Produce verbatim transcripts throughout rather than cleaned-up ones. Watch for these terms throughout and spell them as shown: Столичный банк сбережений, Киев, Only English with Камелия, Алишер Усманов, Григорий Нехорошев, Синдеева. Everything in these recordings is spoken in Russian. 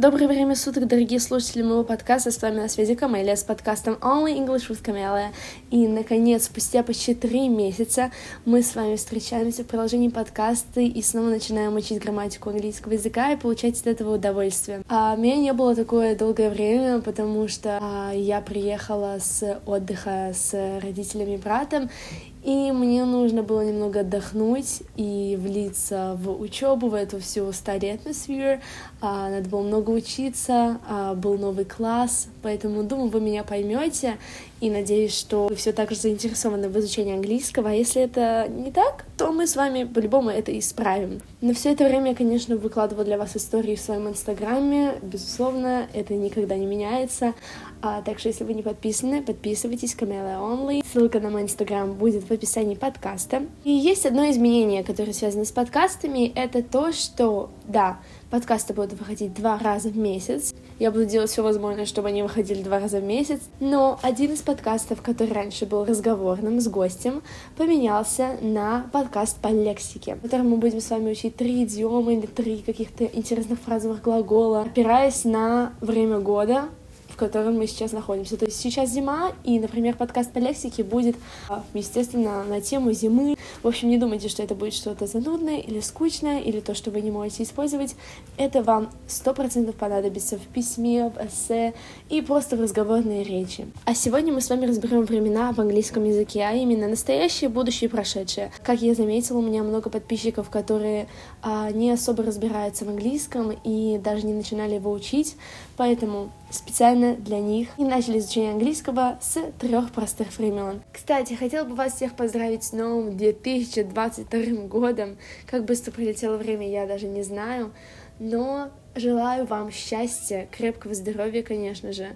Доброе время суток, дорогие слушатели моего подкаста, с вами на связи Камелия с подкастом Only English with Камелия. И, наконец, спустя почти три месяца мы с вами встречаемся в приложении подкаста и снова начинаем учить грамматику английского языка и получать от этого удовольствие. А меня не было такое долгое время, потому что а, я приехала с отдыха с родителями и братом, и мне нужно было немного отдохнуть и влиться в учебу, в эту всю study atmosphere. А, надо было много учиться, а, был новый класс, поэтому, думаю, вы меня поймете. И надеюсь, что вы все так же заинтересованы в изучении английского. А если это не так, то мы с вами по-любому это исправим. Но все это время я, конечно, выкладывала для вас истории в своем инстаграме. Безусловно, это никогда не меняется. А, так что, если вы не подписаны, подписывайтесь, Камелия Only. Ссылка на мой инстаграм будет в описании подкаста. И есть одно изменение, которое связано с подкастами. Это то, что, да, подкасты будут выходить два раза в месяц. Я буду делать все возможное, чтобы они выходили два раза в месяц. Но один из подкастов, который раньше был разговорным с гостем, поменялся на подкаст по лексике, в котором мы будем с вами учить три идиомы или три каких-то интересных фразовых глагола, опираясь на время года, в котором мы сейчас находимся. То есть сейчас зима, и, например, подкаст по лексике будет, естественно, на тему зимы. В общем, не думайте, что это будет что-то занудное или скучное, или то, что вы не можете использовать. Это вам сто процентов понадобится в письме, в эссе и просто в разговорной речи. А сегодня мы с вами разберем времена в английском языке, а именно настоящее, будущее и прошедшее. Как я заметила, у меня много подписчиков, которые а, не особо разбираются в английском и даже не начинали его учить, поэтому специально для них и начали изучение английского с трех простых времен. Кстати, хотела бы вас всех поздравить с новым две тысячи двадцать вторым годом. Как быстро пролетело время, я даже не знаю, но желаю вам счастья, крепкого здоровья, конечно же,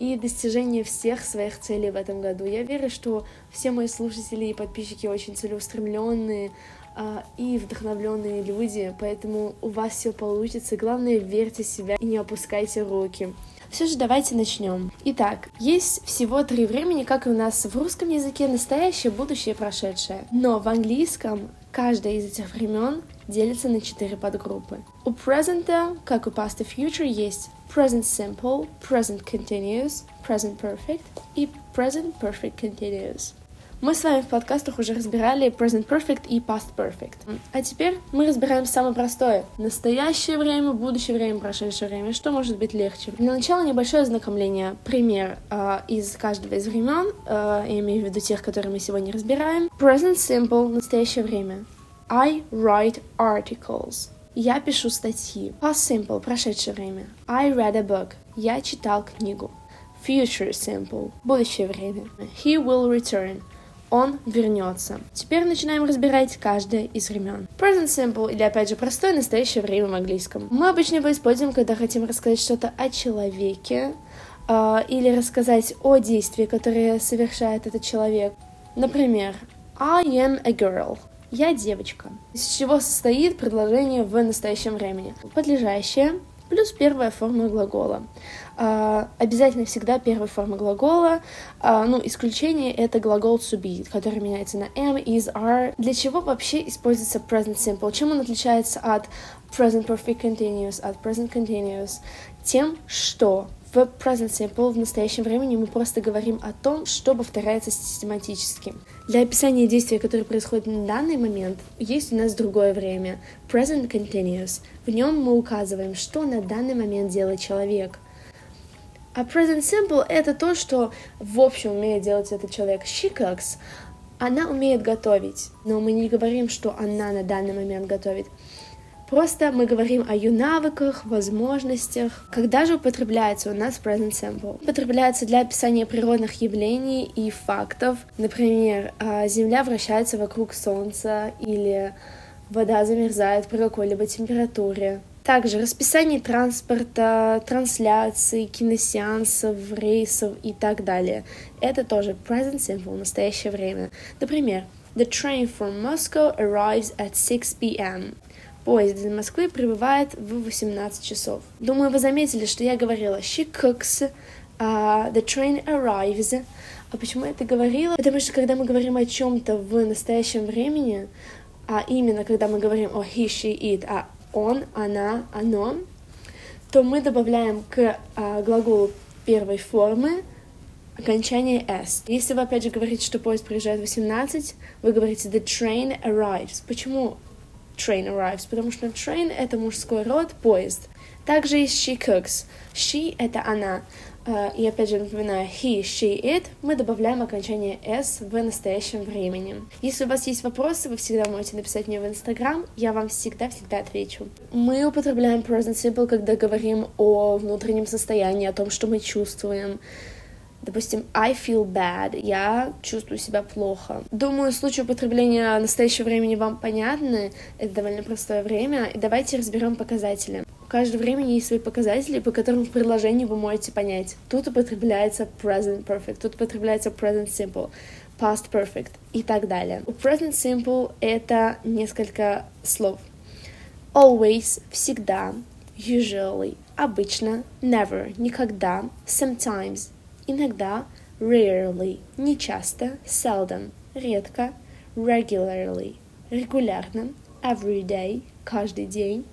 и достижения всех своих целей в этом году. Я верю, что все мои слушатели и подписчики очень целеустремленные и вдохновленные люди, поэтому у вас все получится. Главное, верьте в себя и не опускайте руки. Все же давайте начнем. Итак, есть всего три времени, как и у нас в русском языке: настоящее, будущее и прошедшее. Но в английском каждое из этих времен делится на четыре подгруппы. У present, как у past и future, есть present simple, present continuous, present perfect и present perfect continuous. Мы с вами в подкастах уже разбирали present perfect и past perfect. А теперь мы разбираем самое простое. Настоящее время, будущее время, прошедшее время. Что может быть легче? Для начала небольшое ознакомление. Пример э, из каждого из времен. Э, я имею в виду тех, которые мы сегодня разбираем. Present simple, настоящее время. I write articles. Я пишу статьи. Past simple, прошедшее время. I read a book. Я читал книгу. Future simple, будущее время. He will return. Он вернется. Теперь начинаем разбирать каждое из времен. Present simple, или опять же простое настоящее время в английском. Мы обычно его используем, когда хотим рассказать что-то о человеке э, или рассказать о действии, которое совершает этот человек. Например, I am a girl. Я девочка. Из чего состоит предложение в настоящем времени? Подлежащее плюс первая форма глагола. Uh, обязательно всегда первая форма глагола, uh, ну, исключение — это глагол to be, который меняется на am, is, are. Для чего вообще используется present simple? Чем он отличается от present perfect continuous, от present continuous? Тем, что в present simple, в настоящем времени, мы просто говорим о том, что повторяется систематически. Для описания действия, которое происходит на данный момент, есть у нас другое время, present continuous. В нем мы указываем, что на данный момент делает человек. А present simple — это то, что в общем умеет делать этот человек. She cooks. Она умеет готовить, но мы не говорим, что она на данный момент готовит. Просто мы говорим о ее навыках, возможностях. Когда же употребляется у нас present simple? Употребляется для описания природных явлений и фактов. Например, Земля вращается вокруг Солнца или вода замерзает при какой-либо температуре. Также расписание транспорта, трансляций, киносеансов, рейсов и так далее. Это тоже present simple, настоящее время. Например, the train from Moscow arrives at six p.m. Поезд из Москвы прибывает в восемнадцать часов. Думаю, вы заметили, что я говорила she cooks, uh, the train arrives. А почему я это говорила? Потому что когда мы говорим о чем-то в настоящем времени, а именно когда мы говорим о he, she, it, а он, она, оно, то мы добавляем к а, глаголу первой формы окончание s. Если вы опять же говорите, что поезд приезжает в восемнадцать, вы говорите the train arrives. Почему train arrives? Потому что train — это мужской род, поезд. Также есть she cooks. She — это она. И опять же напоминаю, he, she, it, мы добавляем окончание s в настоящем времени. Если у вас есть вопросы, вы всегда можете написать мне в Инстаграм, я вам всегда-всегда отвечу. Мы употребляем present simple, когда говорим о внутреннем состоянии, о том, что мы чувствуем. Допустим, I feel bad, я чувствую себя плохо. Думаю, случаи употребления настоящего времени вам понятны, это довольно простое время, и давайте разберем показатели. У каждого времени есть свои показатели, по которым в предложении вы можете понять. Тут употребляется present perfect, тут употребляется present simple, past perfect и так далее. У present simple это несколько слов. Always – всегда, usually – обычно, never – никогда, sometimes – иногда, rarely – нечасто, seldom – редко, regularly – регулярно, everyday – каждый день,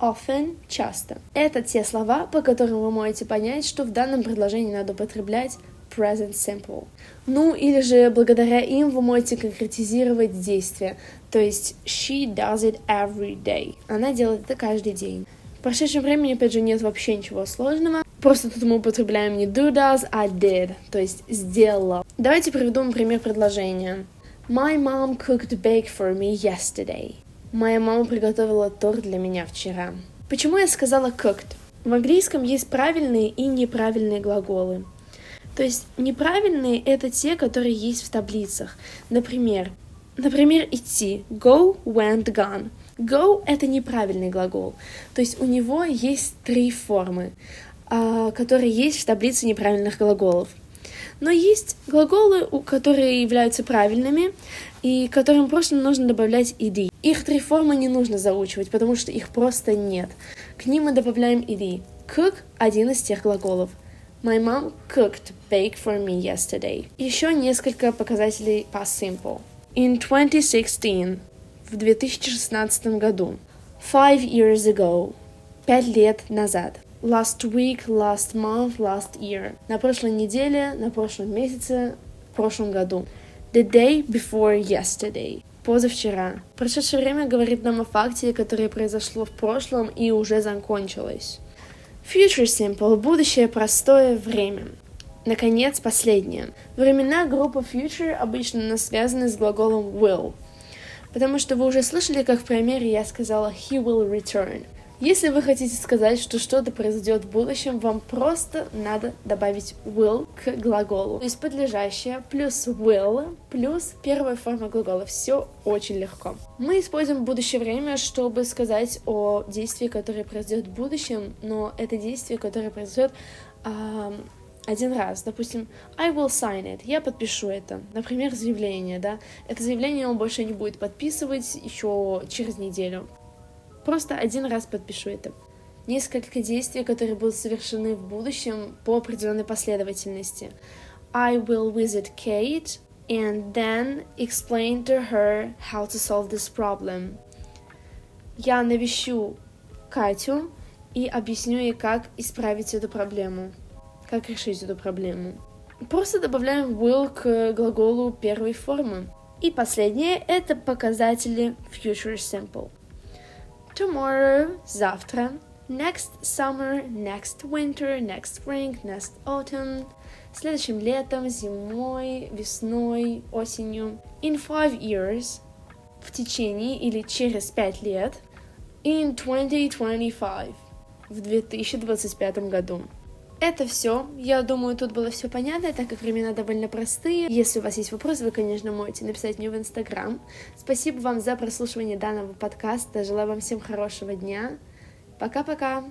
often – часто. Это те слова, по которым вы можете понять, что в данном предложении надо употреблять present simple. Ну, или же благодаря им вы можете конкретизировать действия. То есть, she does it every day. Она делает это каждый день. В прошедшем времени, опять же, нет вообще ничего сложного. Просто тут мы употребляем не do does, а did. То есть, сделала. Давайте приведу пример предложения. My mom cooked bake for me yesterday. Моя мама приготовила торт для меня вчера. Почему я сказала cooked? В английском есть правильные и неправильные глаголы. То есть неправильные — это те, которые есть в таблицах. Например, например, идти. Go, went, gone. Go — это неправильный глагол. То есть у него есть три формы, которые есть в таблице неправильных глаголов. Но есть глаголы, которые являются правильными, и которым просто нужно добавлять ed. Их три формы не нужно заучивать, потому что их просто нет. К ним мы добавляем ed. Cook – один из тех глаголов. My mom cooked bake for me yesterday. Еще несколько показателей по simple. In twenty sixteen – в две тысячи шестнадцатом году. Five years ago – пять лет назад. Last week, last month, last year. На прошлой неделе, на прошлом месяце, в прошлом году. The day before yesterday. Позавчера. Прошедшее время говорит нам о факте, которое произошло в прошлом и уже закончилось. Future simple. Будущее простое время. Наконец, последнее. Времена группы future обычно у нас связаны с глаголом will. Потому что вы уже слышали, как в примере я сказала he will return. Если вы хотите сказать, что что-то произойдет в будущем, вам просто надо добавить will к глаголу. То есть подлежащее плюс will плюс первая форма глагола. Все очень легко. Мы используем будущее время, чтобы сказать о действии, которое произойдет в будущем, но это действие, которое произойдет э, один раз. Допустим, I will sign it. Я подпишу это. Например, заявление, да? Это заявление он больше не будет подписывать еще через неделю. Просто один раз подпишу это. Несколько действий, которые будут совершены в будущем по определенной последовательности. I will visit Kate and then explain to her how to solve this problem. Я навещу Катю и объясню ей, как исправить эту проблему. Как решить эту проблему. Просто добавляем will к глаголу первой формы. И последнее — это показатели future simple. Tomorrow, завтра, next summer, next winter, next spring, next autumn, следующим летом, зимой, весной, осенью, in five years, в течение или через пять лет, in twenty twenty-five, в две тысячи двадцать пятом году. Это все. Я думаю, тут было все понятно, так как времена довольно простые. Если у вас есть вопросы, вы, конечно, можете написать мне в Инстаграм. Спасибо вам за прослушивание данного подкаста. Желаю вам всем хорошего дня. Пока-пока!